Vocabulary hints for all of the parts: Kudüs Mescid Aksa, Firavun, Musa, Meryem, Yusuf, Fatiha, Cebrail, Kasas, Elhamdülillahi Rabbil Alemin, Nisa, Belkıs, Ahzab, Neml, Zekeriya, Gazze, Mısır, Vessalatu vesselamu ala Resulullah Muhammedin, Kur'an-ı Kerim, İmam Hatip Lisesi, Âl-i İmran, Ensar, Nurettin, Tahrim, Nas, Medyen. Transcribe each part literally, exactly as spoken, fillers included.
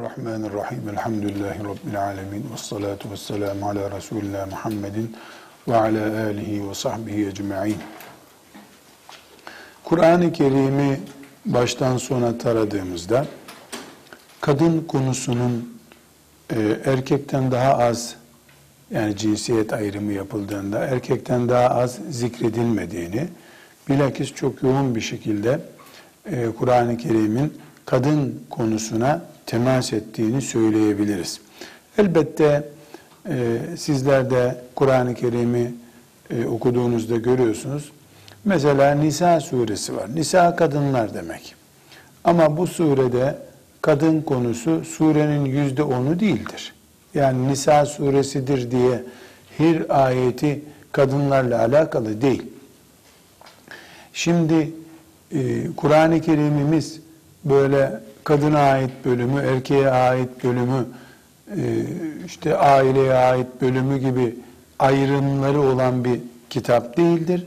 Bismillahirrahmanirrahim. Elhamdülillahi Rabbil Alemin. Vessalatu vesselamu ala Resulullah Muhammedin ve ala alihi ve sahbihi ecma'in. Kur'an-ı Kerim'i baştan sona taradığımızda kadın konusunun e, erkekten daha az, yani cinsiyet ayrımı yapıldığında erkekten daha az zikredilmediğini, bilakis çok yoğun bir şekilde e, Kur'an-ı Kerim'in kadın konusuna temas ettiğini söyleyebiliriz. Elbette e, sizler de Kur'an-ı Kerim'i e, okuduğunuzda görüyorsunuz. Mesela Nisa suresi var. Nisa kadınlar demek. Ama bu surede kadın konusu surenin yüzde onu değildir. Yani Nisa suresidir diye her ayeti kadınlarla alakalı değil. Şimdi e, Kur'an-ı Kerim'imiz böyle kadına ait bölümü, erkeğe ait bölümü, işte aileye ait bölümü gibi ayrımları olan bir kitap değildir.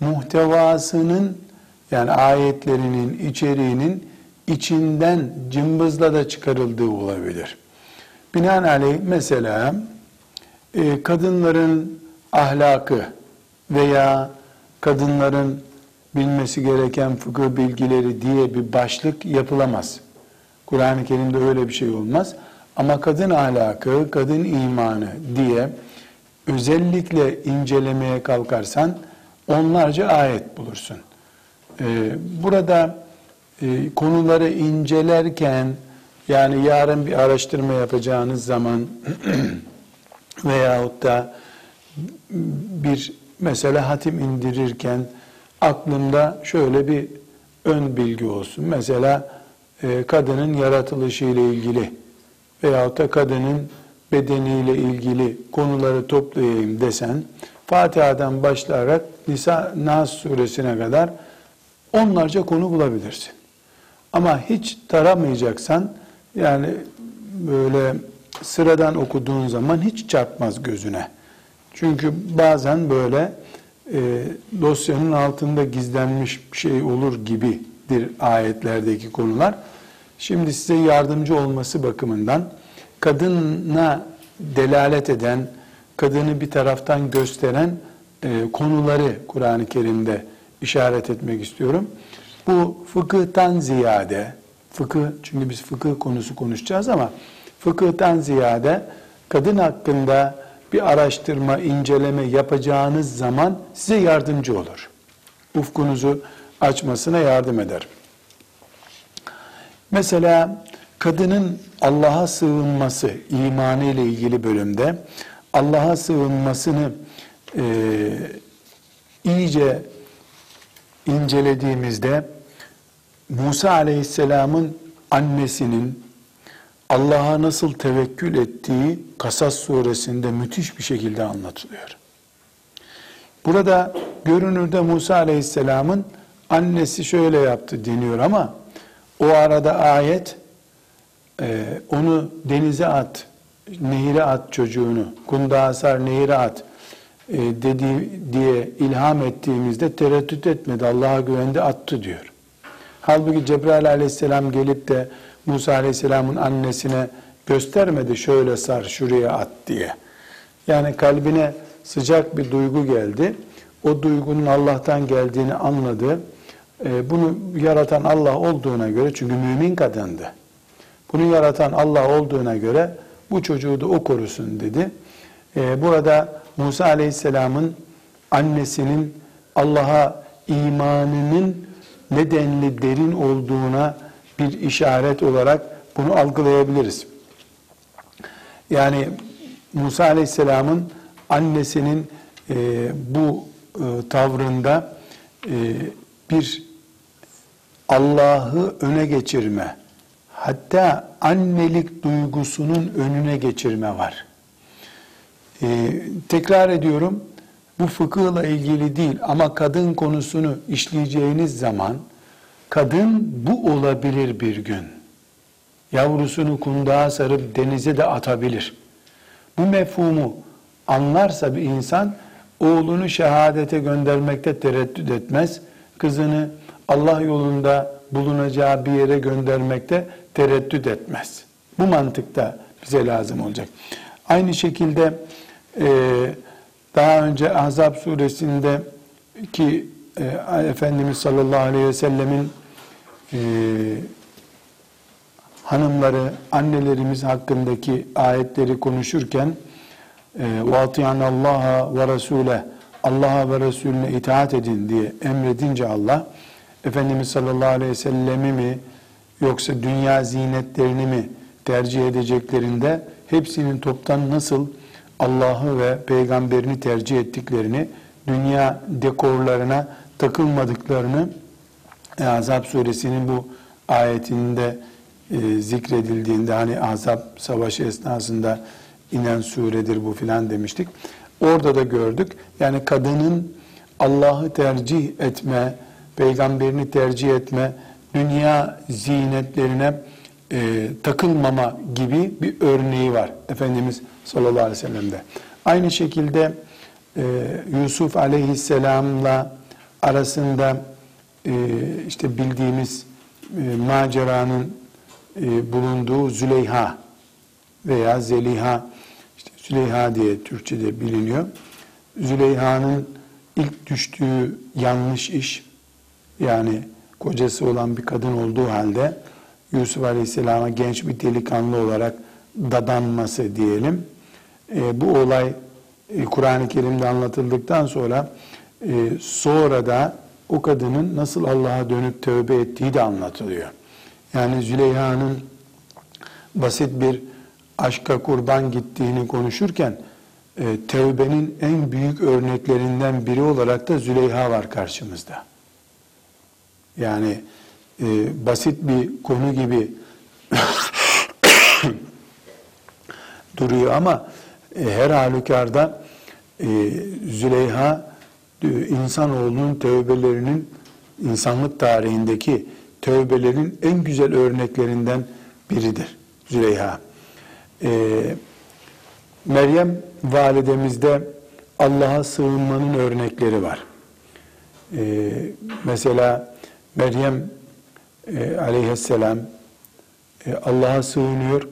Muhtevasının, yani ayetlerinin, içeriğinin içinden cımbızla da çıkarıldığı olabilir. Binaenaleyh mesela kadınların ahlakı veya kadınların bilmesi gereken fıkıh bilgileri diye bir başlık yapılamaz. Kur'an-ı Kerim'de öyle bir şey olmaz. Ama kadın ahlakı, kadın imanı diye özellikle incelemeye kalkarsan onlarca ayet bulursun. Ee, burada e, konuları incelerken, yani yarın bir araştırma yapacağınız zaman veyahut da bir mesela hatim indirirken aklımda şöyle bir ön bilgi olsun. Mesela e, kadının yaratılışı ile ilgili veyahut da kadının bedeniyle ilgili konuları toplayayım desen, Fatiha'dan başlayarak Nisa, Nas suresine kadar onlarca konu bulabilirsin. Ama hiç taramayacaksan, yani böyle sıradan okuduğun zaman hiç çarpmaz gözüne. Çünkü bazen böyle E, dosyanın altında gizlenmiş bir şey olur gibidir ayetlerdeki konular. Şimdi size yardımcı olması bakımından kadına delalet eden, kadını bir taraftan gösteren e, konuları Kur'an-ı Kerim'de işaret etmek istiyorum. Bu fıkıhtan ziyade, fıkıh, çünkü biz fıkıh konusu konuşacağız ama fıkıhtan ziyade kadın hakkında bir araştırma, inceleme yapacağınız zaman size yardımcı olur. Ufkunuzu açmasına yardım eder. Mesela kadının Allah'a sığınması, imanı ile ilgili bölümde Allah'a sığınmasını e, iyice incelediğimizde Musa Aleyhisselam'ın annesinin Allah'a nasıl tevekkül ettiği Kasas suresinde müthiş bir şekilde anlatılıyor. Burada görünürde Musa Aleyhisselam'ın annesi şöyle yaptı deniyor ama o arada ayet e, onu denize at, nehire at çocuğunu, kundağa sar nehire at e, dedi diye ilham ettiğimizde tereddüt etmedi. Allah'a güvendi, attı diyor. Halbuki Cebrail Aleyhisselam gelip de Musa Aleyhisselam'ın annesine göstermedi şöyle sar, şuraya at diye. Yani kalbine sıcak bir duygu geldi. O duygunun Allah'tan geldiğini anladı. Bunu yaratan Allah olduğuna göre, çünkü mümin kadındı. Bunu yaratan Allah olduğuna göre bu çocuğu da o korusun dedi. Burada Musa Aleyhisselam'ın annesinin Allah'a imanının nedenli derin olduğuna bir işaret olarak bunu algılayabiliriz. Yani Musa Aleyhisselam'ın annesinin e, bu e, tavrında e, bir Allah'ı öne geçirme, hatta annelik duygusunun önüne geçirme var. E, tekrar ediyorum, bu fıkıhla ilgili değil ama kadın konusunu işleyeceğiniz zaman kadın bu olabilir bir gün. Yavrusunu kundağa sarıp denize de atabilir. Bu mefhumu anlarsa bir insan, oğlunu şehadete göndermekte tereddüt etmez. Kızını Allah yolunda bulunacağı bir yere göndermekte tereddüt etmez. Bu mantıkta bize lazım olacak. Aynı şekilde e, daha önce Ahzab suresindeki e, Efendimiz sallallahu aleyhi ve sellemin e, hanımları, annelerimiz hakkındaki ayetleri konuşurken وَاطِعَنَ اللّٰهَ وَرَسُولَهُ Allah'a ve Resulüne itaat edin diye emredince Allah, Efendimiz sallallahu aleyhi ve sellemi mi yoksa dünya zinetlerini mi tercih edeceklerinde hepsinin toptan nasıl Allah'ı ve peygamberini tercih ettiklerini, dünya dekorlarına takılmadıklarını Ahzab suresinin bu ayetinde e, zikredildiğinde, hani Ahzab savaşı esnasında inen suredir bu filan demiştik. Orada da gördük. Yani kadının Allah'ı tercih etme, peygamberini tercih etme, dünya ziynetlerine e, takılmama gibi bir örneği var Efendimiz sallallahu aleyhi ve sellem'de. Aynı şekilde e, Yusuf aleyhisselamla arasında e, işte bildiğimiz e, maceranın e, bulunduğu Züleyha veya Zeliha, işte Züleyha diye Türkçe'de biliniyor. Züleyha'nın ilk düştüğü yanlış iş, yani kocası olan bir kadın olduğu halde Yusuf Aleyhisselam'a genç bir delikanlı olarak dadanması diyelim. E, bu olay e, Kur'an-ı Kerim'de anlatıldıktan sonra e, sonra da o kadının nasıl Allah'a dönüp tövbe ettiği de anlatılıyor. Yani Züleyha'nın basit bir aşka kurban gittiğini konuşurken e, tevbenin en büyük örneklerinden biri olarak da Züleyha var karşımızda. Yani e, basit bir konu gibi duruyor ama e, her halükarda e, Züleyha e, insanoğlunun tevbelerinin, insanlık tarihindeki tevbelerin en güzel örneklerinden biridir Züleyha. Ee, Meryem validemizde Allah'a sığınmanın örnekleri var. Ee, mesela Meryem e, aleyhisselam e, Allah'a sığınıyor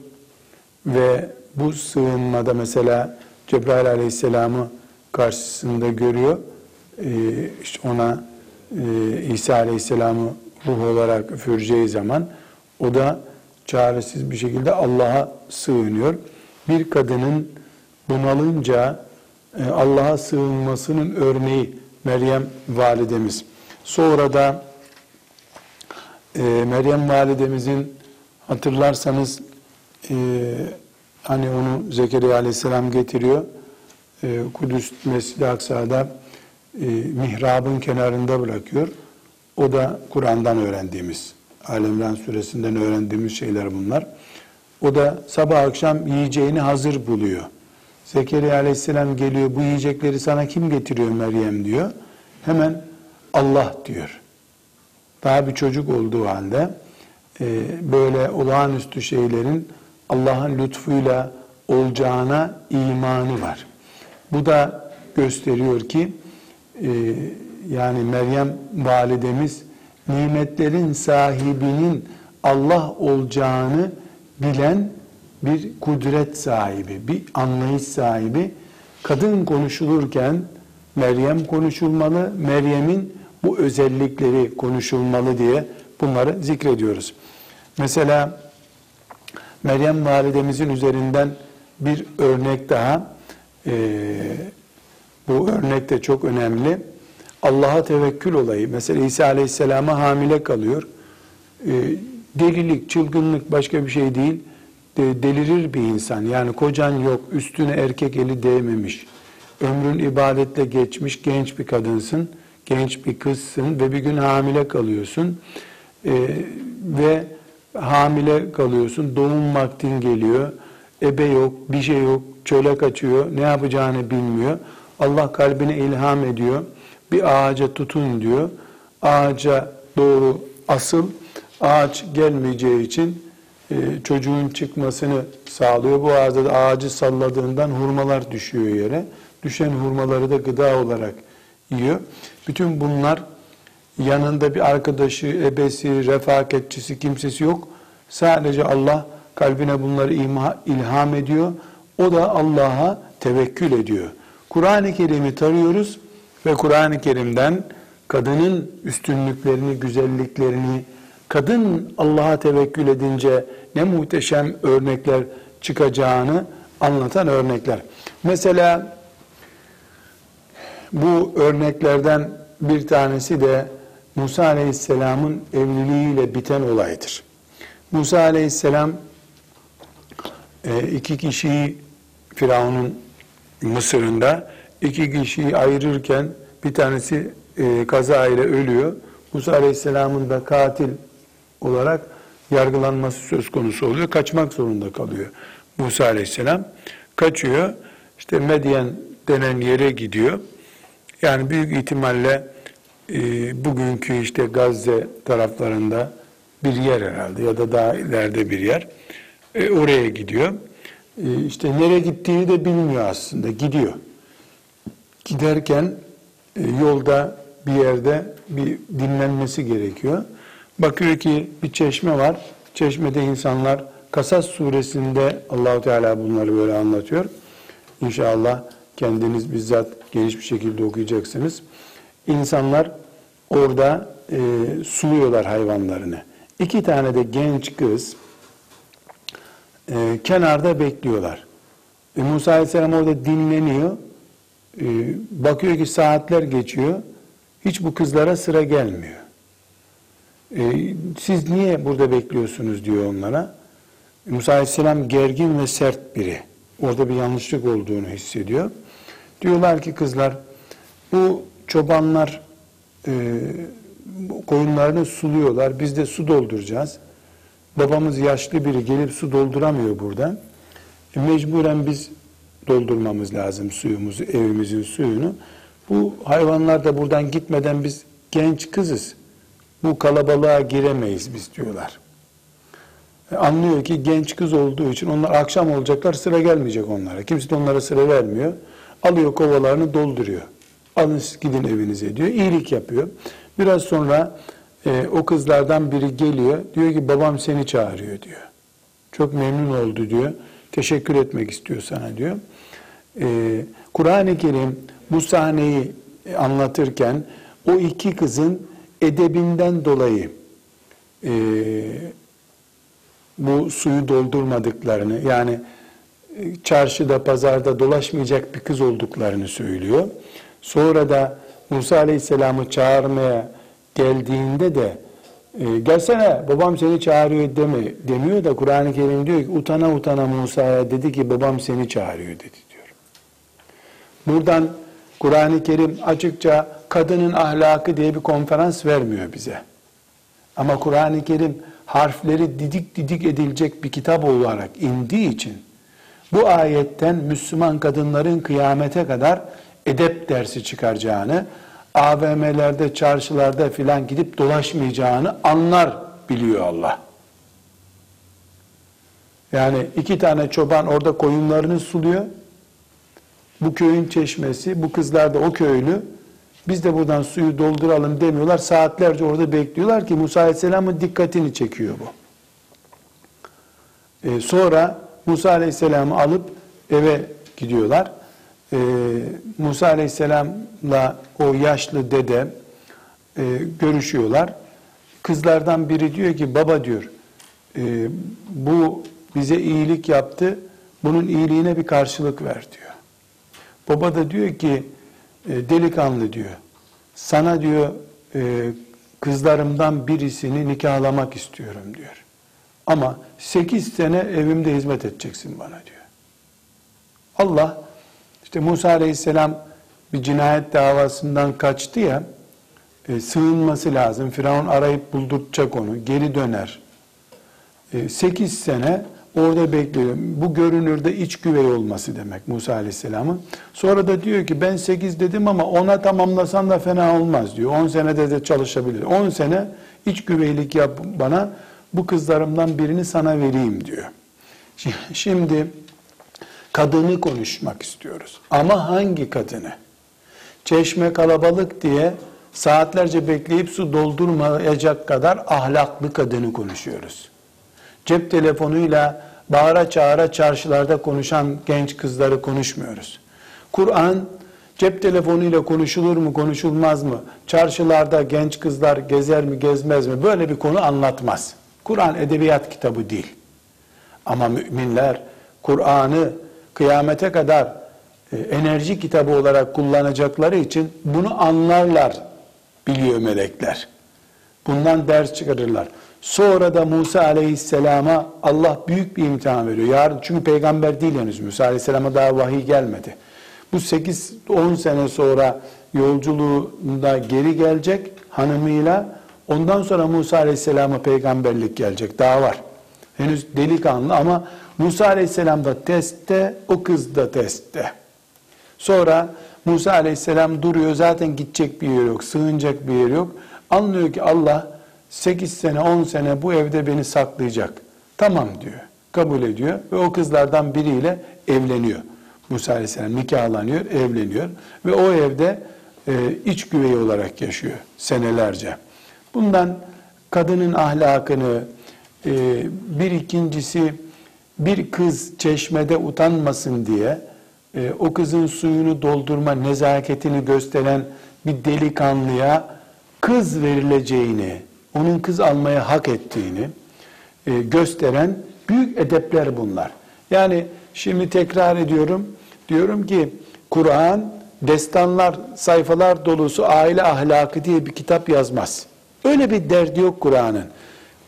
ve bu sığınmada mesela Cebrail aleyhisselamı karşısında görüyor. E, işte ona e, İsa aleyhisselamı ruh olarak üfüreceği zaman o da çaresiz bir şekilde Allah'a sığınıyor. Bir kadının bunalınca Allah'a sığınmasının örneği Meryem validemiz. Sonra da Meryem validemizin, hatırlarsanız hani onu Zekeriya aleyhisselam getiriyor. Kudüs Mescid Aksa'da mihrabın kenarında bırakıyor. O da Kur'an'dan öğrendiğimiz, Âl-i İmran suresinden öğrendiğimiz şeyler bunlar. O da sabah akşam yiyeceğini hazır buluyor. Zekeriya aleyhisselam geliyor, bu yiyecekleri sana kim getiriyor Meryem diyor. Hemen Allah diyor. Daha bir çocuk olduğu halde böyle olağanüstü şeylerin Allah'ın lütfuyla olacağına imanı var. Bu da gösteriyor ki yani Meryem validemiz nimetlerin sahibinin Allah olacağını bilen bir kudret sahibi, bir anlayış sahibi. Kadın konuşulurken Meryem konuşulmalı, Meryem'in bu özellikleri konuşulmalı diye bunları zikrediyoruz. Mesela Meryem validemizin üzerinden bir örnek daha, ee, bu örnek de çok önemli. Allah'a tevekkül olayı. Mesela İsa aleyhisselama hamile kalıyor. Ee, delilik, çılgınlık başka bir şey değil. De, delirir bir insan. Yani kocan yok, üstüne erkek eli değmemiş. Ömrün ibadetle geçmiş, genç bir kadınsın, genç bir kızsın ve bir gün hamile kalıyorsun. Ee, ve hamile kalıyorsun, doğum vaktin geliyor. Ebe yok, bir şey yok, çöle kaçıyor, ne yapacağını bilmiyor. Allah kalbine ilham ediyor. Bir ağaca tutun diyor. Ağaca doğru asıl, ağaç gelmeyeceği için e, çocuğun çıkmasını sağlıyor. Bu ağaca da ağacı salladığından hurmalar düşüyor yere. Düşen hurmaları da gıda olarak yiyor. Bütün bunlar, yanında bir arkadaşı, ebesi, refakatçisi, kimsesi yok. Sadece Allah kalbine bunları imha, ilham ediyor. O da Allah'a tevekkül ediyor. Kur'an-ı Kerim'i tarıyoruz ve Kur'an-ı Kerim'den kadının üstünlüklerini, güzelliklerini, kadın Allah'a tevekkül edince ne muhteşem örnekler çıkacağını anlatan örnekler. Mesela bu örneklerden bir tanesi de Musa Aleyhisselam'ın evliliğiyle biten olaydır. Musa Aleyhisselam iki kişiyi Firavun'un Mısır'ında iki kişiyi ayırırken bir tanesi kazayla ölüyor. Musa Aleyhisselam'ın da katil olarak yargılanması söz konusu oluyor. Kaçmak zorunda kalıyor. Musa Aleyhisselam kaçıyor. İşte Medyen denen yere gidiyor. Yani büyük ihtimalle e, bugünkü işte Gazze taraflarında bir yer herhalde ya da daha ileride bir yer. E, oraya gidiyor. E, işte nereye gittiğini de bilmiyor aslında. Gidiyor. Giderken e, yolda bir yerde bir dinlenmesi gerekiyor. Bakıyor ki bir çeşme var. Çeşmede insanlar Kasas suresinde Allah-u Teala bunları böyle anlatıyor. İnşallah kendiniz bizzat geniş bir şekilde okuyacaksınız. İnsanlar orada e, suluyorlar hayvanlarını. İki tane de genç kız e, kenarda bekliyorlar. E, Musa Aleyhisselam orada dinleniyor. E, bakıyor ki saatler geçiyor. Hiç bu kızlara sıra gelmiyor. E, siz niye burada bekliyorsunuz diyor onlara. E, Musa Aleyhisselam gergin ve sert biri. Orada bir yanlışlık olduğunu hissediyor. Diyorlar ki kızlar, bu çobanlar e, koyunlarını suluyorlar, biz de su dolduracağız. Babamız yaşlı biri, gelip su dolduramıyor burada. E, mecburen biz doldurmamız lazım suyumuzu, evimizin suyunu. Bu hayvanlar da buradan gitmeden biz genç kızız. Bu kalabalığa giremeyiz biz diyorlar. E, anlıyor ki genç kız olduğu için onlar akşam olacaklar, sıra gelmeyecek onlara. Kimse de onlara sıra vermiyor. Alıyor kovalarını dolduruyor. Alın siz gidin evinize diyor. İyilik yapıyor. Biraz sonra e, o kızlardan biri geliyor. Diyor ki babam seni çağırıyor diyor. Çok memnun oldu diyor. Teşekkür etmek istiyor sana diyor. E, Kur'an-ı Kerim bu sahneyi anlatırken o iki kızın edebinden dolayı e, bu suyu doldurmadıklarını yani çarşıda, pazarda dolaşmayacak bir kız olduklarını söylüyor. Sonra da Musa Aleyhisselam'ı çağırmaya geldiğinde de e, gelsene babam seni çağırıyor deme, demiyor da Kur'an-ı Kerim diyor ki utana utana Musa'ya dedi ki babam seni çağırıyor dedi diyor. Buradan Kur'an-ı Kerim açıkça kadının ahlakı diye bir konferans vermiyor bize. Ama Kur'an-ı Kerim harfleri didik didik edilecek bir kitap olarak indiği için bu ayetten Müslüman kadınların kıyamete kadar edep dersi çıkaracağını, A V M'lerde, çarşılarda filan gidip dolaşmayacağını anlar biliyor Allah. Yani iki tane çoban orada koyunlarını suluyor. Bu köyün çeşmesi, bu kızlar da o köylü. Biz de buradan suyu dolduralım demiyorlar. Saatlerce orada bekliyorlar ki Musa Aleyhisselam'ın dikkatini çekiyor bu. Ee, sonra Musa Aleyhisselam'ı alıp eve gidiyorlar. Ee, Musa Aleyhisselam'la o yaşlı dede e, görüşüyorlar. Kızlardan biri diyor ki baba diyor e, bu bize iyilik yaptı. Bunun iyiliğine bir karşılık ver diyor. Baba da diyor ki e, delikanlı diyor. Sana diyor e, kızlarımdan birisini nikahlamak istiyorum diyor. Ama sekiz sene evimde hizmet edeceksin bana diyor. Allah işte Musa Aleyhisselam bir cinayet davasından kaçtı ya, e, sığınması lazım. Firavun arayıp bulduracak onu. Geri döner. E, sekiz sene orada bekliyor. Bu görünürde iç güvey olması demek Musa Aleyhisselam'ın. Sonra da diyor ki ben sekiz dedim ama ona tamamlasan da fena olmaz diyor. on senede de çalışabilir. on sene iç güveylik yap bana. Bu kızlarımdan birini sana vereyim diyor. Şimdi kadını konuşmak istiyoruz. Ama hangi kadını? Çeşme kalabalık diye saatlerce bekleyip su doldurmayacak kadar ahlaklı kadını konuşuyoruz. cep telefonuyla bağıra çağıra çarşılarda konuşan genç kızları konuşmuyoruz. Kur'an cep telefonuyla konuşulur mu konuşulmaz mı? Çarşılarda genç kızlar gezer mi gezmez mi? Böyle bir konu anlatmaz. Kur'an edebiyat kitabı değil. Ama müminler Kur'an'ı kıyamete kadar enerji kitabı olarak kullanacakları için bunu anlarlar, biliyor melekler. Bundan ders çıkarırlar. Sonra da Musa aleyhisselama Allah büyük bir imtihan veriyor. Yarın, çünkü peygamber değil henüz. Musa aleyhisselama daha vahiy gelmedi. Bu sekiz on sene sonra yolculuğunda geri gelecek hanımıyla. Ondan sonra Musa aleyhisselama peygamberlik gelecek. Daha var. Henüz delikanlı ama Musa aleyhisselam da testte, o kız da testte. Sonra Musa aleyhisselam duruyor. Zaten gidecek bir yer yok, sığınacak bir yer yok. Anlıyor ki Allah sekiz sene, on sene bu evde beni saklayacak. Tamam diyor, kabul ediyor ve o kızlardan biriyle evleniyor. Musa aleyhisselam nikahlanıyor, evleniyor ve o evde e, iç güveyi olarak yaşıyor senelerce. Bundan kadının ahlakını, e, bir ikincisi bir kız çeşmede utanmasın diye e, o kızın suyunu doldurma nezaketini gösteren bir delikanlıya kız verileceğini, onun kız almaya hak ettiğini gösteren büyük edepler bunlar. Yani şimdi tekrar ediyorum, diyorum ki Kur'an destanlar, sayfalar dolusu aile ahlakı diye bir kitap yazmaz. Öyle bir derdi yok Kur'an'ın.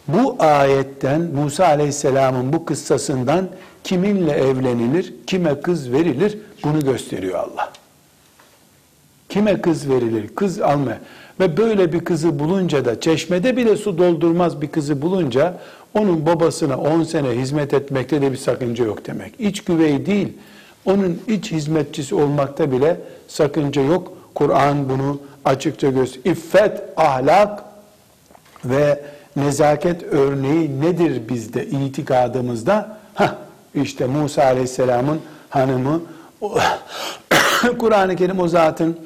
Bu ayetten, Musa aleyhisselamın bu kıssasından kiminle evlenilir, kime kız verilir bunu gösteriyor Allah. Kime kız verilir, kız almaya. Ve böyle bir kızı bulunca da, çeşmede bile su doldurmaz bir kızı bulunca, onun babasına on sene hizmet etmekte de bir sakınca yok demek. İç güvey değil, onun iç hizmetçisi olmakta bile sakınca yok. Kur'an bunu açıkça gösteriyor. İffet, ahlak ve nezaket örneği nedir bizde itikadımızda? Hah, işte Musa aleyhisselamın hanımı, Kur'an-ı Kerim o zatın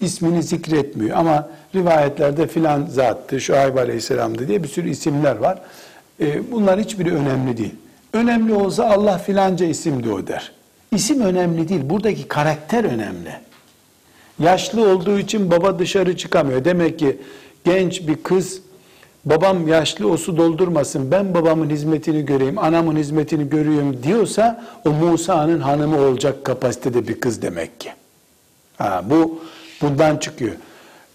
ismini zikretmiyor ama rivayetlerde filan zattı, Şuayb aleyhisselamdı diye bir sürü isimler var. E, bunların hiçbiri önemli değil. Önemli olsa Allah filanca isimdi o der. İsim önemli değil, buradaki karakter önemli. Yaşlı olduğu için baba dışarı çıkamıyor. Demek ki genç bir kız, babam yaşlı, o su doldurmasın, ben babamın hizmetini göreyim, anamın hizmetini göreyim diyorsa, o Musa'nın hanımı olacak kapasitede bir kız demek ki. Ha, bu bundan çıkıyor.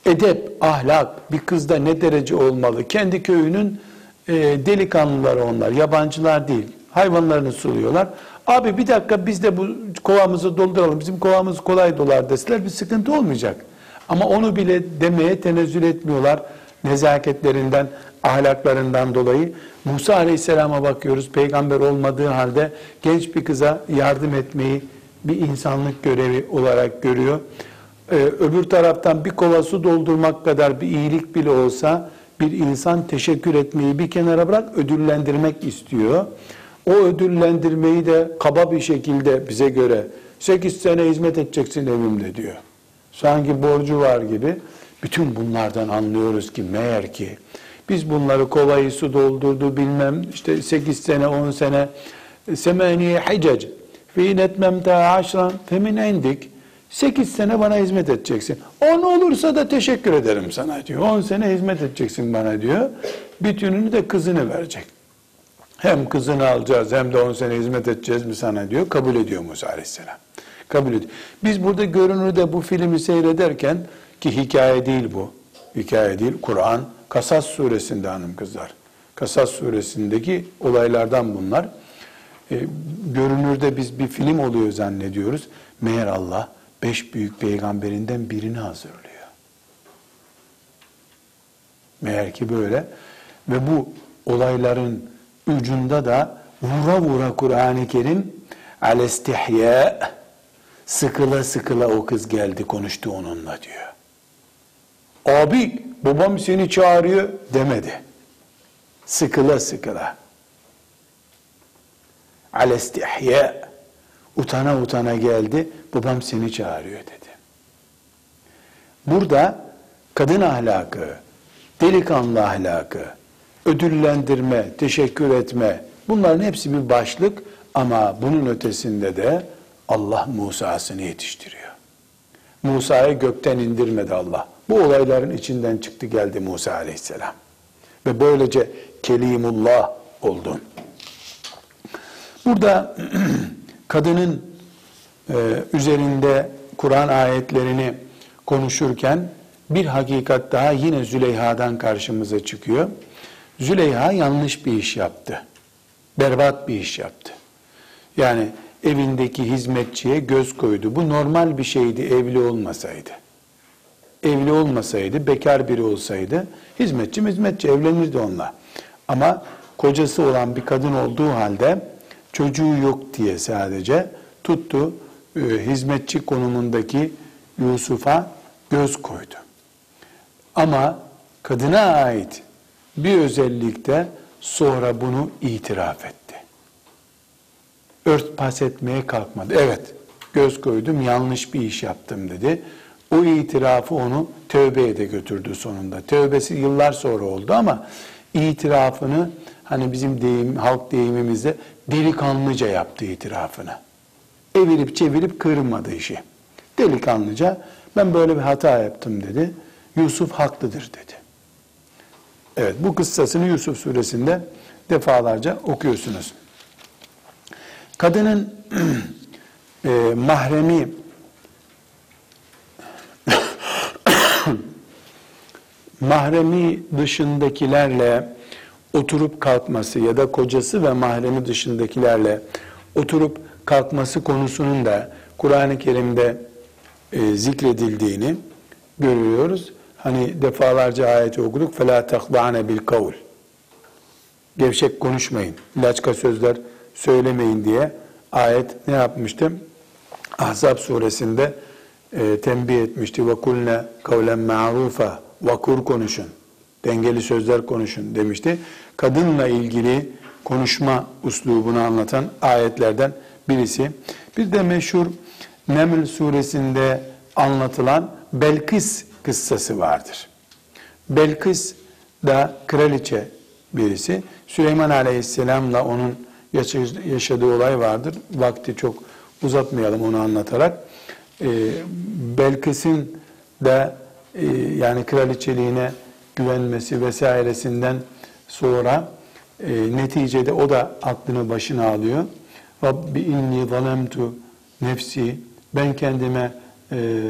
Edep, ahlak, bir kızda ne derece olmalı? Kendi köyünün e, delikanlıları onlar, yabancılar değil. Hayvanlarını suluyorlar. Abi bir dakika biz de bu kovamızı dolduralım, bizim kovamız kolay dolar deseler bir sıkıntı olmayacak. Ama onu bile demeye tenezzül etmiyorlar. Nezaketlerinden, ahlaklarından dolayı. Musa aleyhisselama bakıyoruz, peygamber olmadığı halde genç bir kıza yardım etmeyi bir insanlık görevi olarak görüyor. Ee, öbür taraftan bir kova su doldurmak kadar bir iyilik bile olsa bir insan teşekkür etmeyi bir kenara bırak, ödüllendirmek istiyor. O ödüllendirmeyi de kaba bir şekilde bize göre sekiz sene hizmet edeceksin evimde diyor. Sanki borcu var gibi. Bütün bunlardan anlıyoruz ki meğer ki biz bunları kovayı su doldurdu bilmem işte sekiz sene on sene semaniye hicac fi netmemte aşran femin endik. sekiz sene bana hizmet edeceksin. on olursa da teşekkür ederim sana diyor. on sene hizmet edeceksin bana diyor. Bütününü de kızını verecek. Hem kızını alacağız hem de on sene hizmet edeceğiz mi sana diyor. Kabul ediyor Musa aleyhisselam. Kabul ediyor. Biz burada görünürde bu filmi seyrederken ki hikaye değil bu. Hikaye değil. Kur'an Kasas suresinde hanım kızlar. Kasas suresindeki olaylardan bunlar. E, görünürde biz bir film oluyor zannediyoruz. Meğer Allah beş büyük peygamberinden birini hazırlıyor. Meğer ki böyle. Ve bu olayların ucunda da vura vura Kur'an-ı Kerim alestihye sıkıla sıkıla o kız geldi konuştu onunla diyor. Abi babam seni çağırıyor demedi. Sıkıla sıkıla. Alestihye utana utana geldi, babam seni çağırıyor dedi. Burada kadın ahlakı, delikanlı ahlakı, ödüllendirme, teşekkür etme, Bunların hepsi bir başlık ama bunun ötesinde de Allah Musa'sını yetiştiriyor. Musa'yı gökten indirmedi Allah. Bu olayların içinden çıktı geldi Musa aleyhisselam. Ve böylece Kelimullah oldu. Burada kadının e, üzerinde Kur'an ayetlerini konuşurken bir hakikat daha yine Züleyha'dan karşımıza çıkıyor. Züleyha yanlış bir iş yaptı. Berbat bir iş yaptı. Yani evindeki hizmetçiye göz koydu. Bu normal bir şeydi evli olmasaydı. Evli olmasaydı, bekar biri olsaydı hizmetçi hizmetçi evlenirdi onunla. Ama kocası olan bir kadın olduğu halde çocuğu yok diye sadece tuttu e, hizmetçi konumundaki Yusuf'a göz koydu. Ama kadına ait bir özellikte sonra bunu itiraf etti. Örtbas etmeye kalkmadı. Evet, göz koydum, yanlış bir iş yaptım dedi. O itirafı onu tövbeye de götürdü sonunda. Tövbesi yıllar sonra oldu ama itirafını, hani bizim deyim, halk deyimimizde delikanlıca yaptı itirafını. Evirip çevirip kırmadı işi. Delikanlıca ben böyle bir hata yaptım dedi. Yusuf haklıdır dedi. Evet, bu kıssasını Yusuf suresinde defalarca okuyorsunuz. Kadının e, mahremi mahremi dışındakilerle oturup kalkması ya da kocası ve mahremi dışındakilerle oturup kalkması konusunun da Kur'an-ı Kerim'de e, zikredildiğini görüyoruz. Hani defalarca ayeti okuduk. فَلَا تَخْضَعَنَ بِالْقَوْلِ Gevşek konuşmayın. Laçka sözler söylemeyin diye ayet ne yapmıştım? Ahzab suresinde e, tembih etmişti. وَقُلْنَا قَوْلًا مَعْرُوفًا Vakur konuşun. Dengeli sözler konuşun demişti. Kadınla ilgili konuşma uslubunu anlatan ayetlerden birisi. Bir de meşhur Neml suresinde anlatılan Belkıs kıssası vardır. Belkıs da kraliçe birisi. Süleyman Aleyhisselam'la onun yaşadığı olay vardır. Vakti çok uzatmayalım onu anlatarak. Ee, Belkıs'ın da e, yani kraliçeliğine güvenmesi vesairesinden sonra e, neticede o da aklını başına alıyor. Rabbi inni zalemtu nefsi ben kendime e,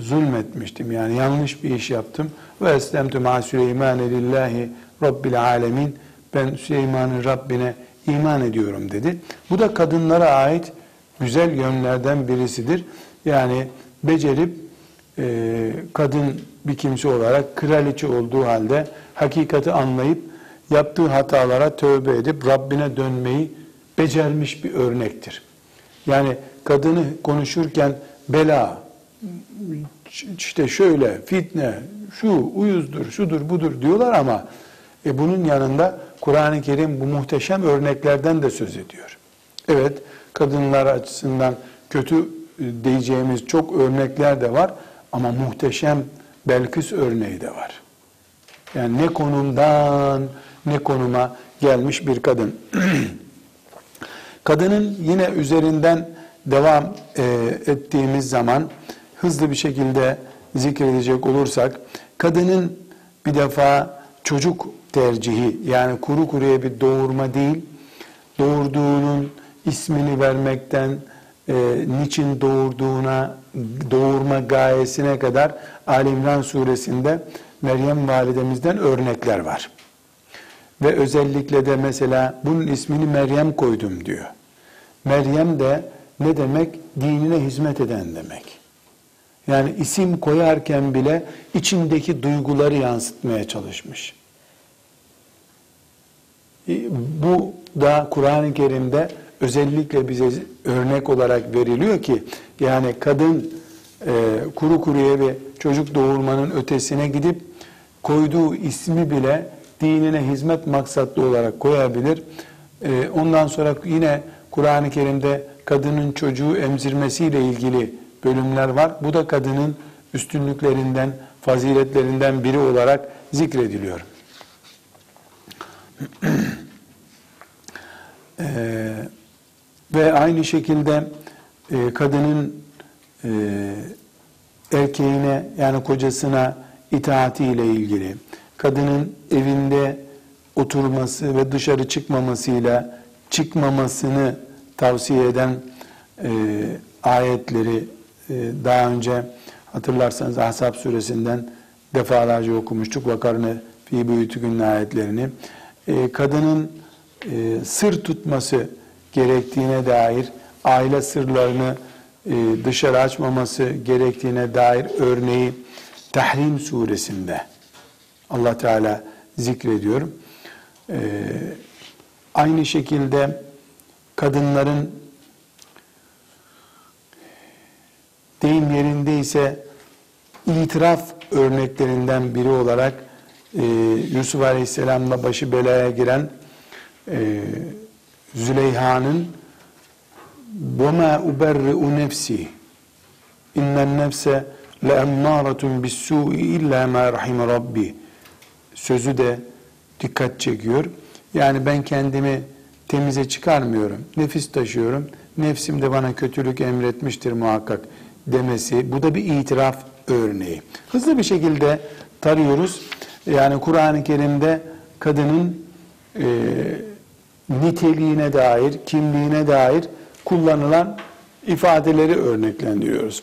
zulmetmiştim yani yanlış bir iş yaptım. Ve eslemtu ma Süleymane lillahi rabbil alemin ben Süleyman'ın Rabbine iman ediyorum dedi. Bu da kadınlara ait güzel yönlerden birisidir. Yani becerip e, kadın bir kimse olarak kraliçe olduğu halde hakikati anlayıp yaptığı hatalara tövbe edip Rabbine dönmeyi becermiş bir örnektir. Yani kadını konuşurken bela, işte şöyle fitne, şu uyuzdur, şudur budur diyorlar ama e, bunun yanında Kur'an-ı Kerim bu muhteşem örneklerden de söz ediyor. Evet, kadınlar açısından kötü diyeceğimiz çok örnekler de var ama muhteşem Belkıs örneği de var. Yani ne konumdan ne konuma gelmiş bir kadın. Kadının yine üzerinden devam e, ettiğimiz zaman hızlı bir şekilde zikredecek olursak, kadının bir defa çocuk tercihi yani kuru kuruya bir doğurma değil, doğurduğunun ismini vermekten, e, niçin doğurduğuna, doğurma gayesine kadar Âl-i İmran suresinde Meryem validemizden örnekler var. Ve özellikle de mesela bunun ismini Meryem koydum diyor. Meryem de ne demek? Dinine hizmet eden demek. Yani isim koyarken bile içindeki duyguları yansıtmaya çalışmış. Bu da Kur'an-ı Kerim'de özellikle bize örnek olarak veriliyor ki yani kadın e, kuru kuruya bir çocuk doğurmanın ötesine gidip koyduğu ismi bile dinine hizmet maksatlı olarak koyabilir. E, ondan sonra yine Kur'an-ı Kerim'de kadının çocuğu emzirmesiyle ilgili bölümler var. Bu da kadının üstünlüklerinden, faziletlerinden biri olarak zikrediliyor. Ee, ve aynı şekilde e, kadının e, erkeğine yani kocasına itaatiyle ilgili, kadının evinde oturması ve dışarı çıkmamasıyla çıkmamasını tavsiye eden e, ayetleri e, daha önce hatırlarsanız Ahzab suresinden defalarca okumuştuk. Vakarne fi buyutikünün ayetlerini. E, kadının e, sır tutması gerektiğine dair, aile sırlarını e, dışarı açmaması gerektiğine dair örneği Tahrim suresinde Allah Teala zikrediyor. E, aynı şekilde kadınların deyim yerindeyse itiraf örneklerinden biri olarak e, Yusuf Aleyhisselam'la başı belaya giren e, Züleyha'nın وَمَا اُبَرِّئُ نَفْسِي اِنَّ النَّفْسَ لَاَمَّارَةٌ بِالسُّٰءِ اِلَّا مَا رَحِمَ رَبِّي sözü de dikkat çekiyor. Yani ben kendimi temize çıkarmıyorum, nefis taşıyorum, nefsim de bana kötülük emretmiştir muhakkak demesi, bu da bir itiraf örneği. Hızlı bir şekilde tarıyoruz. Yani Kur'an-ı Kerim'de kadının e, niteliğine dair, kimliğine dair kullanılan ifadeleri örneklendiriyoruz.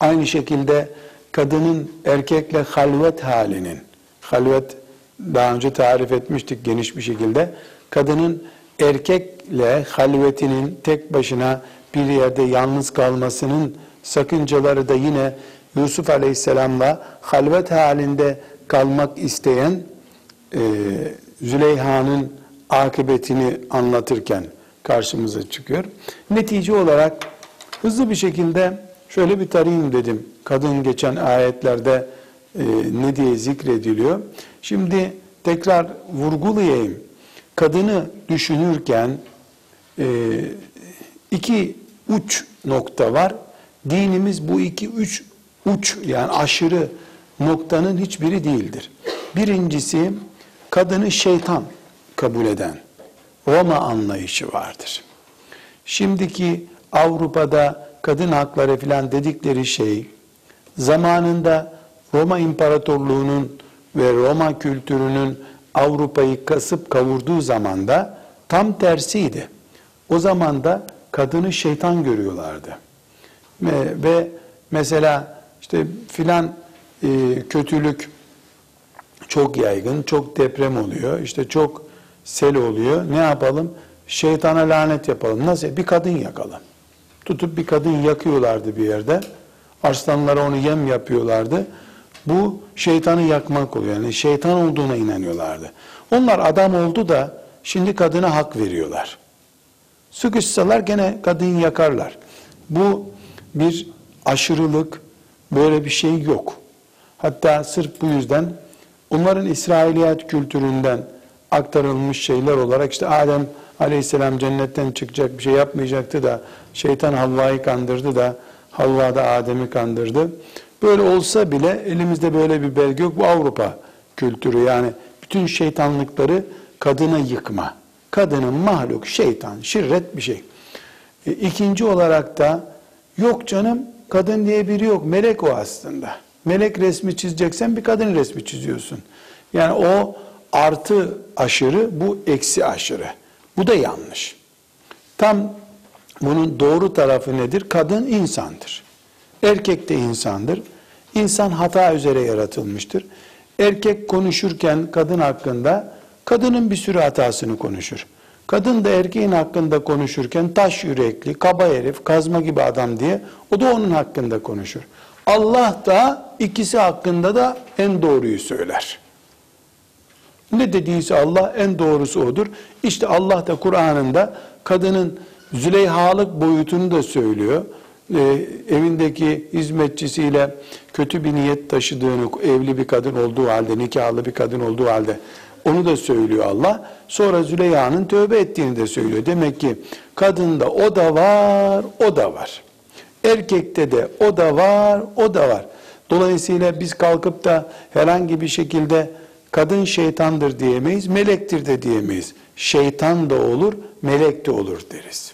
Aynı şekilde kadının erkekle halvet halinin, halvet daha önce tarif etmiştik geniş bir şekilde, kadının erkekle halvetinin tek başına bir yerde yalnız kalmasının sakıncaları da yine Yusuf Aleyhisselam'la halvet halinde kalmak isteyen e, Züleyha'nın akıbetini anlatırken karşımıza çıkıyor. Netice olarak hızlı bir şekilde şöyle bir tarayayım dedim. Kadın geçen ayetlerde e, ne diye zikrediliyor. Şimdi tekrar vurgulayayım. Kadını düşünürken e, iki uç nokta var. Dinimiz bu iki üç uç yani aşırı noktanın hiçbiri değildir. Birincisi kadını şeytan kabul eden Roma anlayışı vardır. Şimdiki Avrupa'da kadın hakları filan dedikleri şey zamanında Roma İmparatorluğu'nun ve Roma kültürünün Avrupa'yı kasıp kavurduğu zamanda tam tersiydi. O zaman da kadını şeytan görüyorlardı. Ve, ve mesela işte filan e, kötülük çok yaygın, çok deprem oluyor, işte çok sel oluyor. Ne yapalım? Şeytana lanet yapalım. Nasıl? Bir kadın yakalım. Tutup bir kadın yakıyorlardı bir yerde. Arslanlara onu yem yapıyorlardı. Bu şeytanı yakmak oluyor. Yani şeytan olduğuna inanıyorlardı. Onlar adam oldu da şimdi kadına hak veriyorlar. Sıkışsalar gene kadını yakarlar. Bu bir aşırılık, böyle bir şey yok. Hatta sırf bu yüzden onların İsrailiyat kültüründen aktarılmış şeyler olarak işte Adem Aleyhisselam cennetten çıkacak bir şey yapmayacaktı da şeytan Havva'yı kandırdı da Havva da Adem'i kandırdı. Böyle olsa bile elimizde böyle bir belge yok. Bu Avrupa kültürü yani bütün şeytanlıkları kadına yıkma. Kadının mahluk, şeytan, şirret bir şey. E, ikinci olarak da yok canım kadın diye biri yok. Melek o aslında. Melek resmi çizeceksen bir kadın resmi çiziyorsun. Yani o artı aşırı, bu eksi aşırı. Bu da yanlış. Tam bunun doğru tarafı nedir? Kadın insandır. Erkek de insandır. İnsan hata üzere yaratılmıştır. Erkek konuşurken kadın hakkında kadının bir sürü hatasını konuşur. Kadın da erkeğin hakkında konuşurken taş yürekli, kaba herif, kazma gibi adam diye o da onun hakkında konuşur. Allah da ikisi hakkında da en doğruyu söyler. Ne dediyse Allah en doğrusu odur. İşte Allah da Kur'an'ında kadının Züleyha'lık boyutunu da söylüyor. E, evindeki hizmetçisiyle kötü bir niyet taşıdığını, evli bir kadın olduğu halde, nikahlı bir kadın olduğu halde onu da söylüyor Allah. Sonra Züleyha'nın tövbe ettiğini de söylüyor. Demek ki kadında o da var, o da var. Erkekte de o da var, o da var. Dolayısıyla biz kalkıp da herhangi bir şekilde kadın şeytandır diyemeyiz, melektir de diyemeyiz. Şeytan da olur, melek de olur deriz.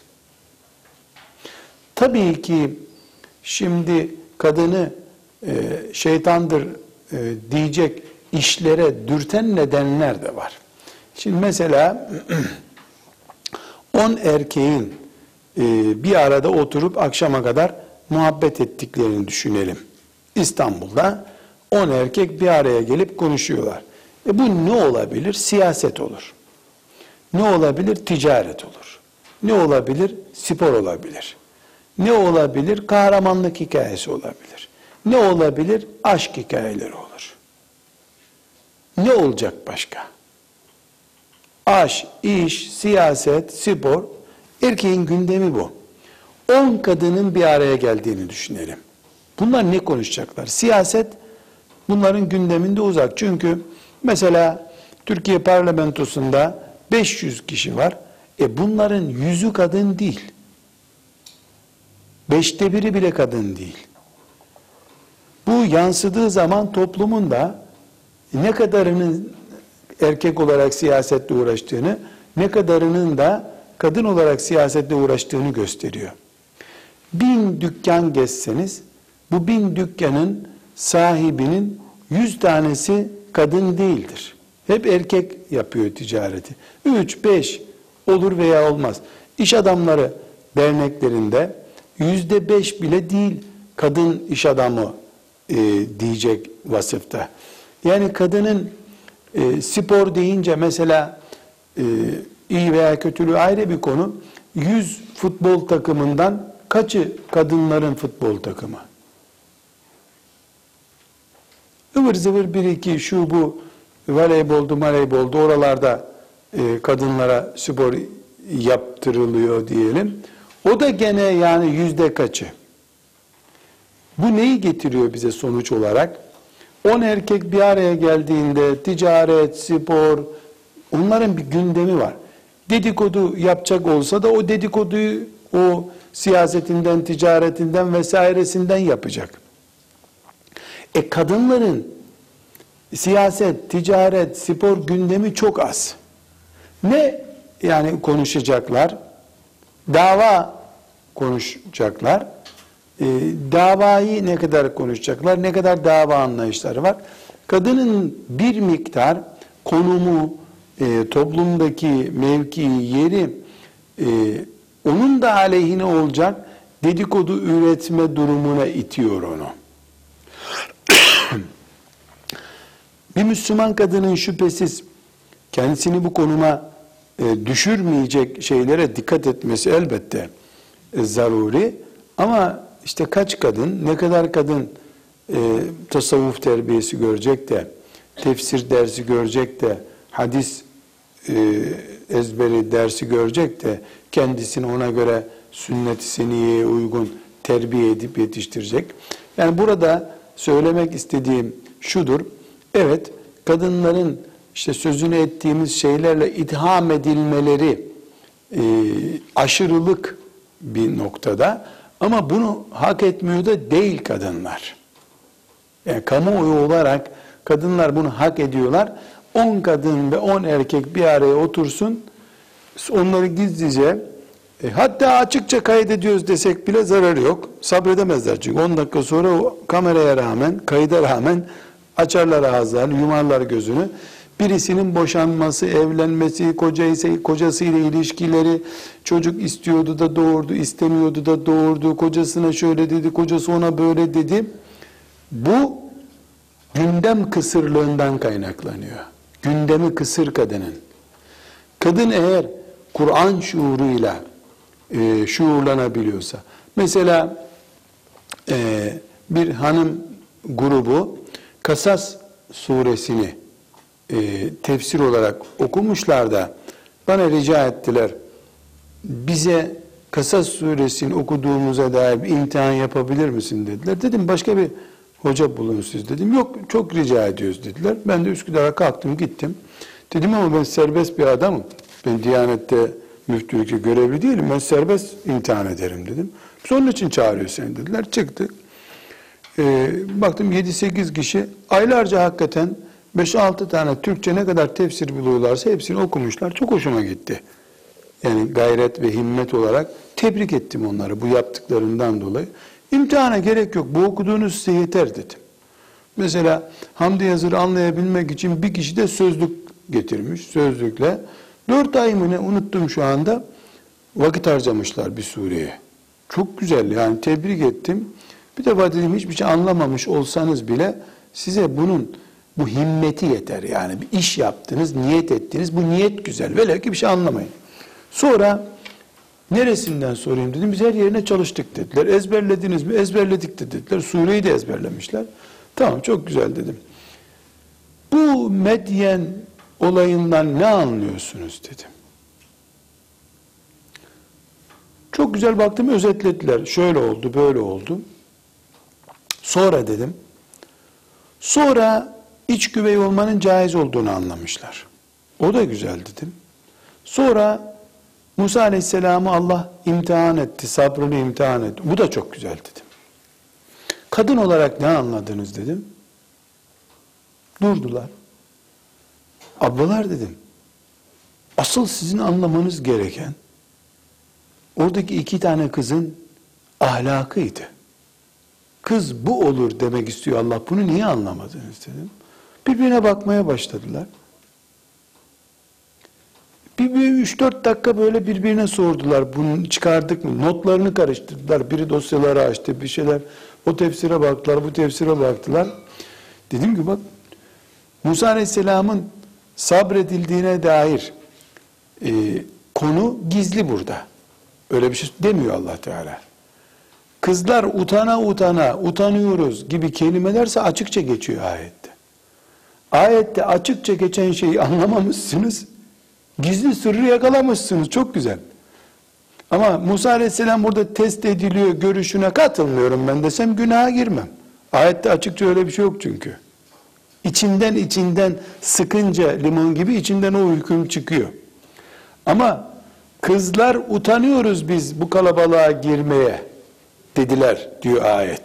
Tabii ki şimdi kadını şeytandır diyecek işlere dürten nedenler de var. Şimdi mesela on erkeğin bir arada oturup akşama kadar muhabbet ettiklerini düşünelim. İstanbul'da on erkek bir araya gelip konuşuyorlar. E bu ne olabilir? Siyaset olur. Ne olabilir? Ticaret olur. Ne olabilir? Spor olabilir. Ne olabilir? Kahramanlık hikayesi olabilir. Ne olabilir? Aşk hikayeleri olur. Ne olacak başka? Aşk, iş, siyaset, spor, erkeğin gündemi bu. on kadının bir araya geldiğini düşünelim. Bunlar ne konuşacaklar? Siyaset bunların gündeminde uzak. Çünkü mesela Türkiye parlamentosunda beş yüz kişi var. E bunların yüzü kadın değil. Beşte biri bile kadın değil. Bu yansıdığı zaman toplumun da ne kadarının erkek olarak siyasetle uğraştığını, ne kadarının da kadın olarak siyasetle uğraştığını gösteriyor. Bin dükkan gezseniz, bu bin dükkanın sahibinin yüz tanesi kadın değildir. Hep erkek yapıyor ticareti. Üç, beş olur veya olmaz. İş adamları derneklerinde yüzde beş bile değil kadın iş adamı e, diyecek vasıfta. Yani kadının e, spor deyince mesela e, iyi veya kötülüğü ayrı bir konu. yüz futbol takımından kaçı kadınların futbol takımı? Ivır zıvır bir iki şu bu voleyboldu maleyboldu oralarda e, kadınlara spor yaptırılıyor diyelim. O da gene yani yüzde kaçı? Bu neyi getiriyor bize sonuç olarak? on erkek bir araya geldiğinde ticaret, spor, onların bir gündemi var. Dedikodu yapacak olsa da o dedikoduyu o siyasetinden, ticaretinden vesairesinden yapacak. E kadınların siyaset, ticaret, spor gündemi çok az. Ne yani konuşacaklar? Dava konuşacaklar. E, davayı ne kadar konuşacaklar? Ne kadar dava anlayışları var? Kadının bir miktar konumu, e, toplumdaki mevkii, yeri e, onun da aleyhine olacak dedikodu üretme durumuna itiyor onu. Bir Müslüman kadının şüphesiz kendisini bu konuma düşürmeyecek şeylere dikkat etmesi elbette zaruri. Ama işte kaç kadın, ne kadar kadın e, tasavvuf terbiyesi görecek de, tefsir dersi görecek de, hadis e, ezberi dersi görecek de, kendisini ona göre sünnet-i seniyeye uygun terbiye edip yetiştirecek. Yani burada söylemek istediğim şudur. Evet, kadınların İşte sözünü ettiğimiz şeylerle itham edilmeleri e, aşırılık bir noktada ama bunu hak etmiyor da değil kadınlar. Yani kamuoyu olarak kadınlar bunu hak ediyorlar. on kadın ve on erkek bir araya otursun, onları gizlice e, hatta açıkça kaydediyoruz desek bile zararı yok. Sabredemezler çünkü on dakika sonra o kameraya rağmen, kayda rağmen açarlar ağızlarını, yumarlar gözünü. Birisinin boşanması, evlenmesi, kocası, kocasıyla ilişkileri, çocuk istiyordu da doğurdu, istemiyordu da doğurdu, kocasına şöyle dedi, kocası ona böyle dedi. Bu gündem kısırlığından kaynaklanıyor. Gündemi kısır kadının. Kadın eğer Kur'an şuuruyla e, şuurlanabiliyorsa, mesela e, bir hanım grubu Kasas suresini E, tefsir olarak okumuşlar da bana rica ettiler, bize Kasas suresini okuduğumuza dair bir imtihan yapabilir misin dediler. Dedim başka bir hoca bulun siz dedim. Yok çok rica ediyoruz dediler. Ben de Üsküdar'a kalktım gittim. Dedim ama ben serbest bir adamım. Ben Diyanet'te müftülükte görevli değilim. Ben serbest imtihan ederim dedim. Biz onun için çağırıyor seni dediler. Çıktık. E, baktım yedi sekiz kişi aylarca hakikaten beş altı tane Türkçe ne kadar tefsir buluyorlarsa hepsini okumuşlar. Çok hoşuma gitti. Yani gayret ve himmet olarak tebrik ettim onları bu yaptıklarından dolayı. İmtihana gerek yok. Bu okuduğunuz size yeter dedim. Mesela Hamdi Yazır'ı anlayabilmek için bir kişi de sözlük getirmiş. Sözlükle dört ay mı ne unuttum şu anda. Vakit harcamışlar bir sureye. Çok güzel yani, tebrik ettim. Bir defa dedim hiçbir şey anlamamış olsanız bile size bunun bu himmeti yeter. Yani bir iş yaptınız, niyet ettiniz. Bu niyet güzel. Velev ki bir şey anlamayın. Sonra neresinden sorayım dedim. Biz her yerine çalıştık dediler. Ezberlediniz mi? Ezberledik de dediler. Sureyi de ezberlemişler. Tamam, çok güzel dedim. Bu Medyen olayından ne anlıyorsunuz dedim. Çok güzel baktım, özetlediler. Şöyle oldu, böyle oldu. Sonra dedim. Sonra iç güvey olmanın caiz olduğunu anlamışlar. O da güzel dedim. Sonra Musa Aleyhisselam'ı Allah imtihan etti, sabrını imtihan etti. Bu da çok güzel dedim. Kadın olarak ne anladınız dedim. Durdular. Ablalar dedim. Asıl sizin anlamanız gereken oradaki iki tane kızın ahlakıydı. Kız bu olur demek istiyor Allah. Bunu niye anlamadınız dedim. Birbirine bakmaya başladılar. Bir, bir üç dört dakika böyle birbirine sordular. Bunu çıkardık mı? Notlarını karıştırdılar. Biri dosyaları açtı, bir şeyler. O tefsire baktılar, bu tefsire baktılar. Dedim ki bak, Musa Aleyhisselam'ın sabredildiğine dair e, konu gizli burada. Öyle bir şey demiyor Allah Teala. Kızlar utana utana, utanıyoruz gibi kelimelerse açıkça geçiyor ayette. Ayette açıkça geçen şeyi anlamamışsınız. Gizli sırrı yakalamışsınız. Çok güzel. Ama Musa Aleyhisselam burada test ediliyor görüşüne katılmıyorum ben desem günaha girmem. Ayette açıkça öyle bir şey yok çünkü. İçinden içinden sıkınca limon gibi içinden o hüküm çıkıyor. Ama kızlar utanıyoruz biz bu kalabalığa girmeye dediler diyor ayet.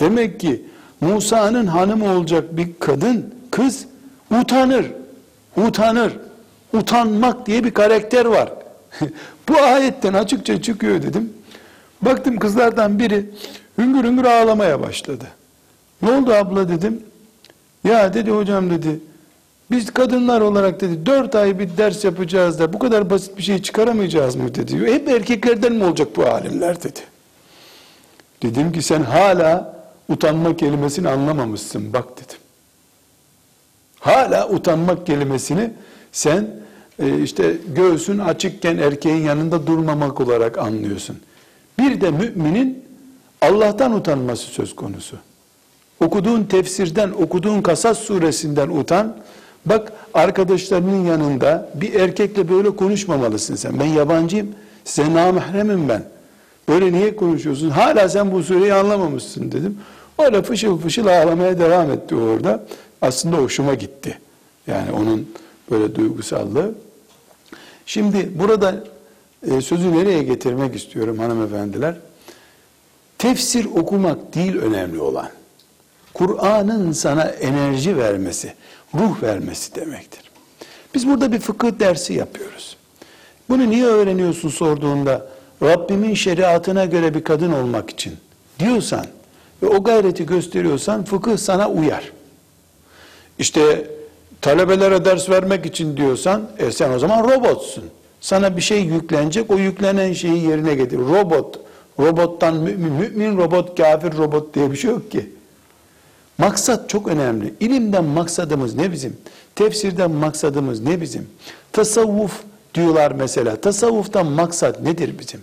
Demek ki Musa'nın hanımı olacak bir kadın, kız utanır, utanır. Utanmak diye bir karakter var. Bu ayetten açıkça çıkıyor dedim. Baktım kızlardan biri hüngür hüngür ağlamaya başladı. Ne oldu abla dedim. Ya dedi hocam dedi. Biz kadınlar olarak dedi dört ay bir ders yapacağız da bu kadar basit bir şey çıkaramayacağız mı dedi. Hep erkeklerden mi olacak bu alimler dedi. Dedim ki sen hala utanma kelimesini anlamamışsın bak dedim. Hala utanmak kelimesini sen işte göğsün açıkken erkeğin yanında durmamak olarak anlıyorsun. Bir de müminin Allah'tan utanması söz konusu. Okuduğun tefsirden, okuduğun Kasas suresinden utan. Bak arkadaşlarının yanında bir erkekle böyle konuşmamalısın sen. Ben yabancıyım, size namahremim ben. Böyle niye konuşuyorsun? Hala sen bu sureyi anlamamışsın dedim. Öyle fışıl fışıl ağlamaya devam etti orada. Aslında hoşuma gitti. Yani onun böyle duygusallığı. Şimdi burada e, sözü nereye getirmek istiyorum hanımefendiler? Tefsir okumak değil önemli olan. Kur'an'ın sana enerji vermesi, ruh vermesi demektir. Biz burada bir fıkıh dersi yapıyoruz. Bunu niye öğreniyorsun sorduğunda Rabbimin şeriatına göre bir kadın olmak için diyorsan ve o gayreti gösteriyorsan fıkıh sana uyar. İşte talebelere ders vermek için diyorsan, e sen o zaman robotsun. Sana bir şey yüklenecek, o yüklenen şeyi yerine getir. Robot, robottan mümin, mümin robot, kafir robot diye bir şey yok ki. Maksat çok önemli. İlimden maksadımız ne bizim? Tefsirden maksadımız ne bizim? Tasavvuf diyorlar mesela. Tasavvuftan maksat nedir bizim?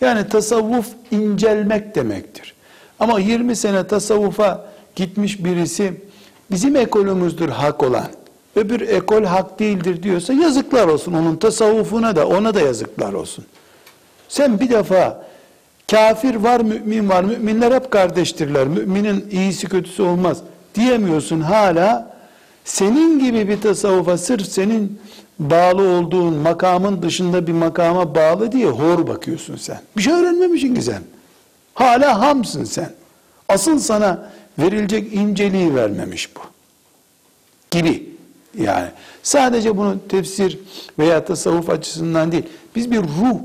Yani tasavvuf incelmek demektir. Ama yirmi sene tasavvufa gitmiş birisi, bizim ekolümüzdür hak olan, öbür ekol hak değildir diyorsa yazıklar olsun onun tasavvufuna da, ona da yazıklar olsun. Sen bir defa kafir var, mümin var, müminler hep kardeştirler, müminin iyisi kötüsü olmaz diyemiyorsun hala. Senin gibi bir tasavvufa sırf senin bağlı olduğun makamın dışında bir makama bağlı diye hor bakıyorsun sen. Bir şey öğrenmemişsin ki sen. Hala hamsın sen. Asıl sana verilecek inceliği vermemiş bu. gibi. Yani sadece bunu tefsir veya tasavvuf açısından değil. Biz bir ruh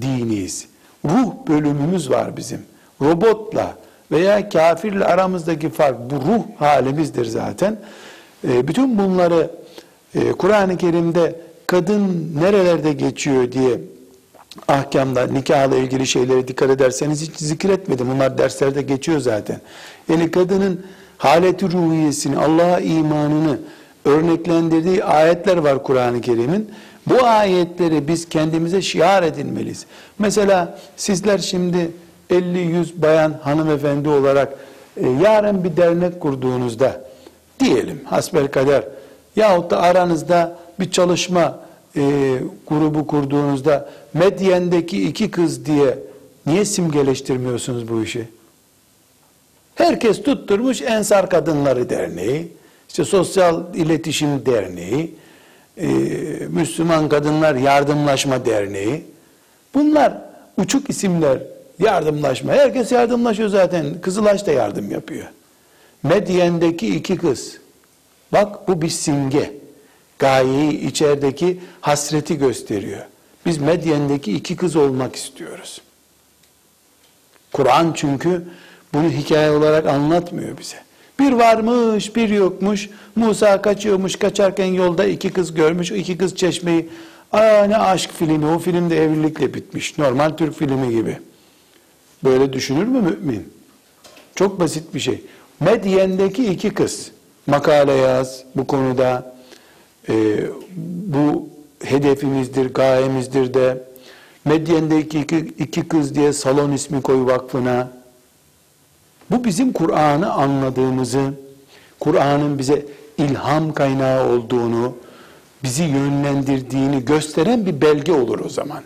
diniyiz. Ruh bölümümüz var bizim. Robotla veya kafirle aramızdaki fark bu ruh halimizdir zaten. E, bütün bunları e, Kur'an-ı Kerim'de kadın nerelerde geçiyor diye ahkamda, nikahla ilgili şeylere dikkat ederseniz hiç zikretmedim. Bunlar derslerde geçiyor zaten. Yani kadının haleti ruhiyesini, Allah'a imanını örneklendirdiği ayetler var Kur'an-ı Kerim'in. Bu ayetleri biz kendimize şiar edinmeliyiz. Mesela sizler şimdi elli yüz bayan hanımefendi olarak e, yarın bir dernek kurduğunuzda diyelim hasbelkader yahut da aranızda bir çalışma e, grubu kurduğunuzda Medyen'deki iki kız diye niye simgeleştirmiyorsunuz bu işi? Herkes tutturmuş Ensar Kadınları Derneği, işte Sosyal İletişim Derneği, e, Müslüman Kadınlar Yardımlaşma Derneği. Bunlar uçuk isimler. Yardımlaşma. Herkes yardımlaşıyor zaten. Kızılaç da yardım yapıyor. Medyen'deki iki kız. Bak bu bir simge. Gayeyi, içerideki hasreti gösteriyor. Biz Medyen'deki iki kız olmak istiyoruz. Kur'an çünkü bunu hikaye olarak anlatmıyor bize. Bir varmış, bir yokmuş. Musa kaçıyormuş. Kaçarken yolda iki kız görmüş. İki kız çeşmeyi. Aa ne aşk filmi. O film de evlilikle bitmiş. Normal Türk filmi gibi. Böyle düşünür mü mümin? Çok basit bir şey. Medyen'deki iki kız. Makale yaz bu konuda. E, bu hedefimizdir, gayemizdir de. Medyen'deki iki, iki kız diye salon ismi koy vakfına. Bu bizim Kur'an'ı anladığımızı, Kur'an'ın bize ilham kaynağı olduğunu, bizi yönlendirdiğini gösteren bir belge olur o zaman.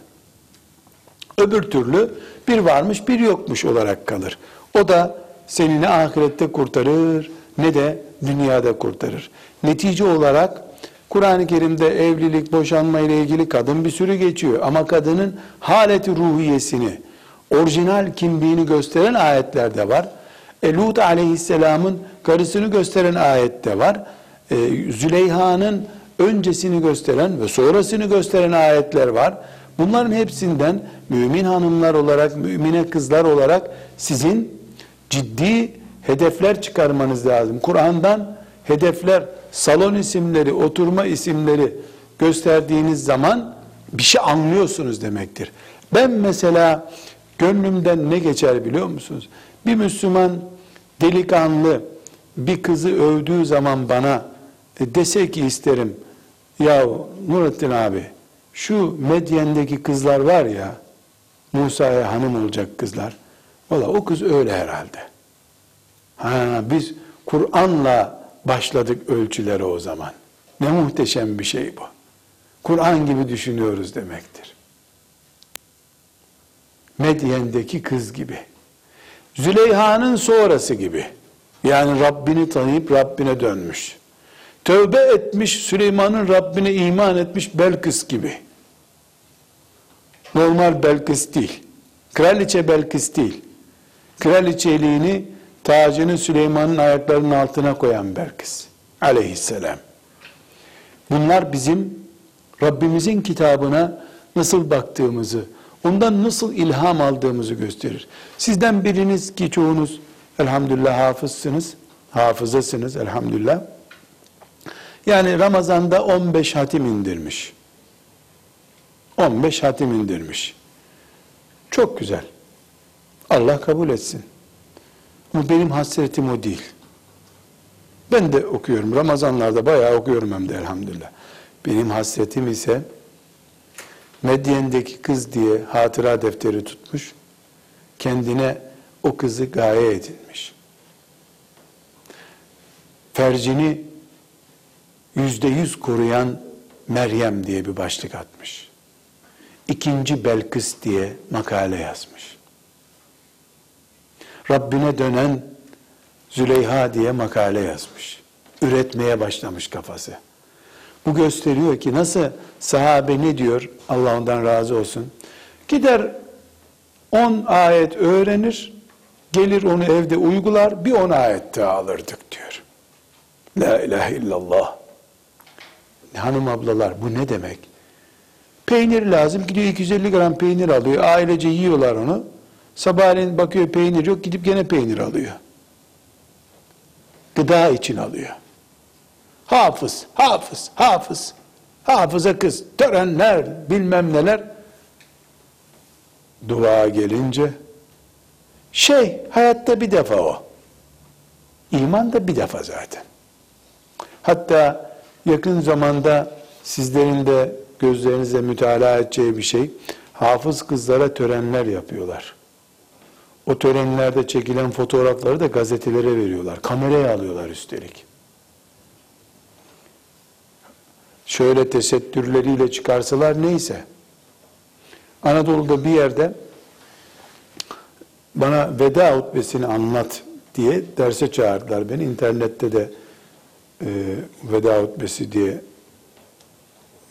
Öbür türlü bir varmış bir yokmuş olarak kalır. O da seni ne ahirette kurtarır ne de dünyada kurtarır. Netice olarak Kur'an-ı Kerim'de evlilik, boşanma ile ilgili kadın bir sürü geçiyor. Ama kadının haleti ruhiyesini, orijinal kimliğini gösteren ayetler de var. E, Lut aleyhisselamın karısını gösteren ayet de var. E, Züleyha'nın öncesini gösteren ve sonrasını gösteren ayetler var. Bunların hepsinden mümin hanımlar olarak, mümine kızlar olarak sizin ciddi hedefler çıkarmanız lazım. Kur'an'dan hedefler, salon isimleri, oturma isimleri gösterdiğiniz zaman bir şey anlıyorsunuz demektir. Ben mesela gönlümden ne geçer biliyor musunuz? Bir Müslüman delikanlı bir kızı övdüğü zaman bana e, dese ki isterim, ya Nurettin abi, şu Medyen'deki kızlar var ya, Musa'ya hanım olacak kızlar. Valla o kız öyle herhalde. Ha, biz Kur'an'la başladık ölçülere o zaman. Ne muhteşem bir şey bu. Kur'an gibi düşünüyoruz demektir. Medyen'deki kız gibi. Züleyha'nın sonrası gibi. Yani Rabbini tanıyıp Rabbine dönmüş. Tövbe etmiş, Süleyman'ın Rabbine iman etmiş Belkıs gibi. Normal Belkıs değil. Kraliçe Belkıs değil. Kraliçeliğini, tacını Süleyman'ın ayaklarının altına koyan Belkıs. Aleyhisselam. Bunlar bizim Rabbimizin kitabına nasıl baktığımızı, ondan nasıl ilham aldığımızı gösterir. Sizden biriniz ki çoğunuz elhamdülillah hafızsınız, hafızasınız elhamdülillah. Yani Ramazan'da on beş hatim indirmiş. on beş hatim indirmiş. Çok güzel. Allah kabul etsin. Ama benim hasretim o değil. Ben de okuyorum. Ramazanlarda bayağı okuyorum hem de elhamdülillah. Benim hasretim ise Medyen'deki kız diye hatıra defteri tutmuş. Kendine o kızı gaye edinmiş. Fercini yüzde yüz koruyan Meryem diye bir başlık atmış. İkinci Belkıs diye makale yazmış. Rabbine dönen Züleyha diye makale yazmış. Üretmeye başlamış kafası. Bu gösteriyor ki nasıl sahabe ne diyor? Allah ondan razı olsun. Gider on ayet öğrenir, gelir onu evde uygular, bir on ayet daha alırdık diyor. La ilahe illallah. Hanım ablalar bu ne demek? Peynir lazım, gidiyor iki yüz elli gram peynir alıyor. Ailece yiyorlar onu. Sabahleyin bakıyor peynir yok, gidip gene peynir alıyor. Gıda için alıyor. Hafız, hafız, hafız. Hafıza kız, törenler, bilmem neler. Dua gelince, şey, hayatta bir defa o. İman da bir defa zaten. Hatta yakın zamanda sizlerin de gözlerinize mütalaa edeceği bir şey, hafız kızlara törenler yapıyorlar. O törenlerde çekilen fotoğrafları da gazetelere veriyorlar. Kameraya alıyorlar üstelik. Şöyle tesettürleriyle çıkarsalar neyse. Anadolu'da bir yerde bana veda hutbesini anlat diye derse çağırdılar beni. İnternette de e, veda hutbesi diye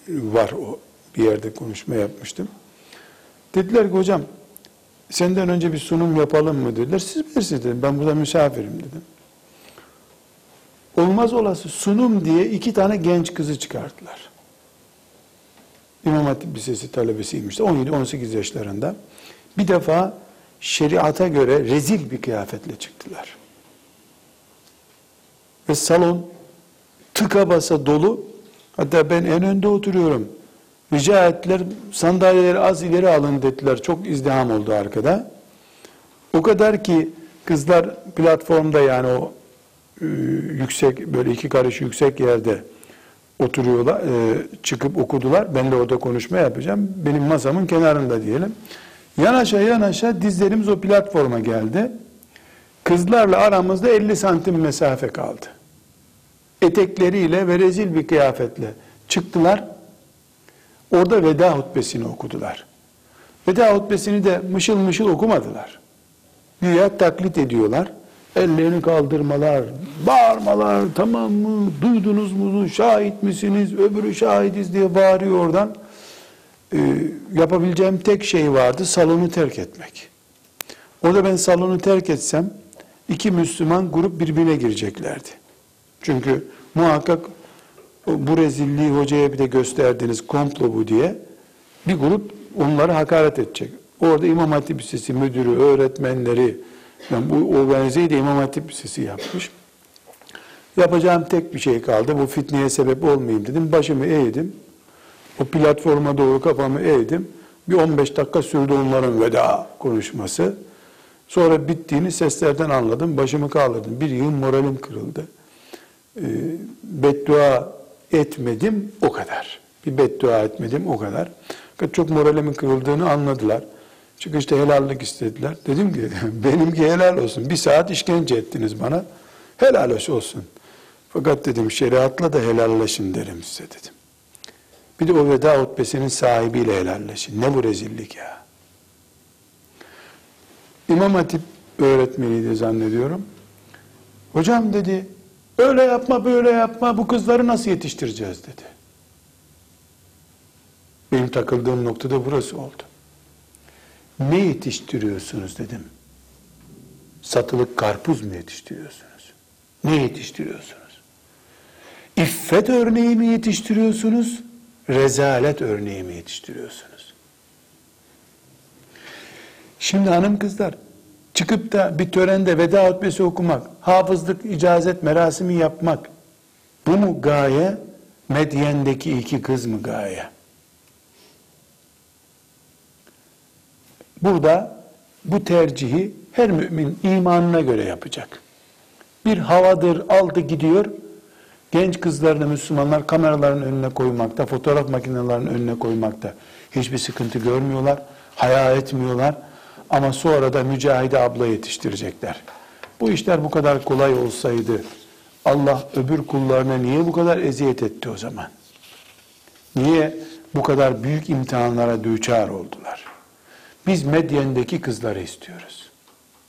var o. Bir yerde konuşma yapmıştım. Dediler ki hocam senden önce bir sunum yapalım mı dediler. Siz bilirsiniz dedim. Ben burada misafirim dedim. Olmaz olası sunum diye iki tane genç kızı çıkarttılar. İmam Hatip Lisesi talebesiymiş de on yedi on sekiz yaşlarında. Bir defa şeriata göre rezil bir kıyafetle çıktılar. Ve salon tıka basa dolu. Hatta ben en önde oturuyorum. Rica ettiler, sandalyeleri az ileri alın dediler. Çok izdiham oldu arkada. O kadar ki kızlar platformda yani o yüksek böyle iki karış yüksek yerde oturuyorlar, e, çıkıp okudular. Ben de orada konuşma yapacağım. Benim masamın kenarında diyelim. Yanaşa yanaşa dizlerimiz o platforma geldi. Kızlarla aramızda elli santim mesafe kaldı. Etekleriyle ve rezil bir kıyafetle çıktılar. Orada veda hutbesini okudular. Veda hutbesini de mışıl mışıl okumadılar. Güya taklit ediyorlar. Ellerini kaldırmalar, bağırmalar, tamam mı, duydunuz mu, şahit misiniz, öbürü şahidiz diye bağırıyor oradan. Ee, yapabileceğim tek şey vardı, salonu terk etmek. Orada ben salonu terk etsem, iki Müslüman grup birbirine gireceklerdi. Çünkü muhakkak bu rezilliği hocaya bir de gösterdiniz, komplo bu diye bir grup onlara hakaret edecek. Orada İmam Hatip Lisesi müdürü, öğretmenleri, yani bu organizeyi de İmam Hatip Lisesi yapmış. Yapacağım tek bir şey kaldı. Bu fitneye sebep olmayayım dedim. Başımı eğdim. O platforma doğru kafamı eğdim. Bir on beş dakika sürdü onların veda konuşması. Sonra bittiğini seslerden anladım. Başımı kaldırdım. Bir yığın moralim kırıldı. Ee, beddua etmedim o kadar. Bir beddua etmedim o kadar. Çok moralimin kırıldığını anladılar. Çıkışta helallik istediler. Dedim ki benimki helal olsun. Bir saat işkence ettiniz bana. Helal olsun. Fakat dedim şeriatla da helalleşin derim size dedim. Bir de o veda hutbesinin sahibiyle helalleşin. Ne bu rezillik ya. İmam Hatip öğretmeniydi zannediyorum. Hocam dedi öyle yapma böyle yapma bu kızları nasıl yetiştireceğiz dedi. Benim takıldığım noktada burası oldu. Ne yetiştiriyorsunuz dedim. Satılık karpuz mu yetiştiriyorsunuz? Ne yetiştiriyorsunuz? İffet örneği mi yetiştiriyorsunuz? Rezalet örneği mi yetiştiriyorsunuz? Şimdi hanım kızlar, çıkıp da bir törende veda hutbesi okumak, hafızlık icazet merasimi yapmak, bu mu gaye? Medyen'deki iki kız mı gaye? Burada bu tercihi her mümin imanına göre yapacak. Bir havadır aldı gidiyor, genç kızlarını Müslümanlar kameraların önüne koymakta, fotoğraf makinelerinin önüne koymakta hiçbir sıkıntı görmüyorlar, haya etmiyorlar ama sonra da Mücahide abla yetiştirecekler. Bu işler bu kadar kolay olsaydı Allah öbür kullarına niye bu kadar eziyet etti o zaman? Niye bu kadar büyük imtihanlara düçar oldular? Biz Medyen'deki kızları istiyoruz.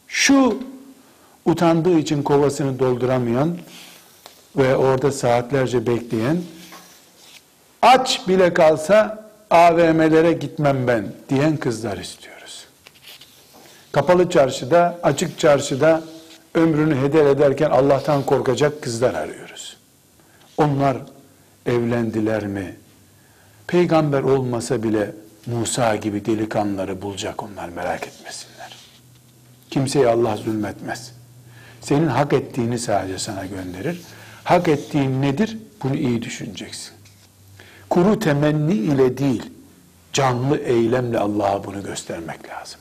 Şu utandığı için kovasını dolduramayan ve orada saatlerce bekleyen, aç bile kalsa A V M'lere gitmem ben diyen kızlar istiyoruz. Kapalı çarşıda, açık çarşıda ömrünü heder ederken Allah'tan korkacak kızlar arıyoruz. Onlar evlendiler mi? Peygamber olmasa bile Musa gibi delikanlıları bulacak onlar, merak etmesinler. Kimseye Allah zulmetmez. Senin hak ettiğini sadece sana gönderir. Hak ettiğin nedir? Bunu iyi düşüneceksin. Kuru temenni ile değil, canlı eylemle Allah'a bunu göstermek lazım.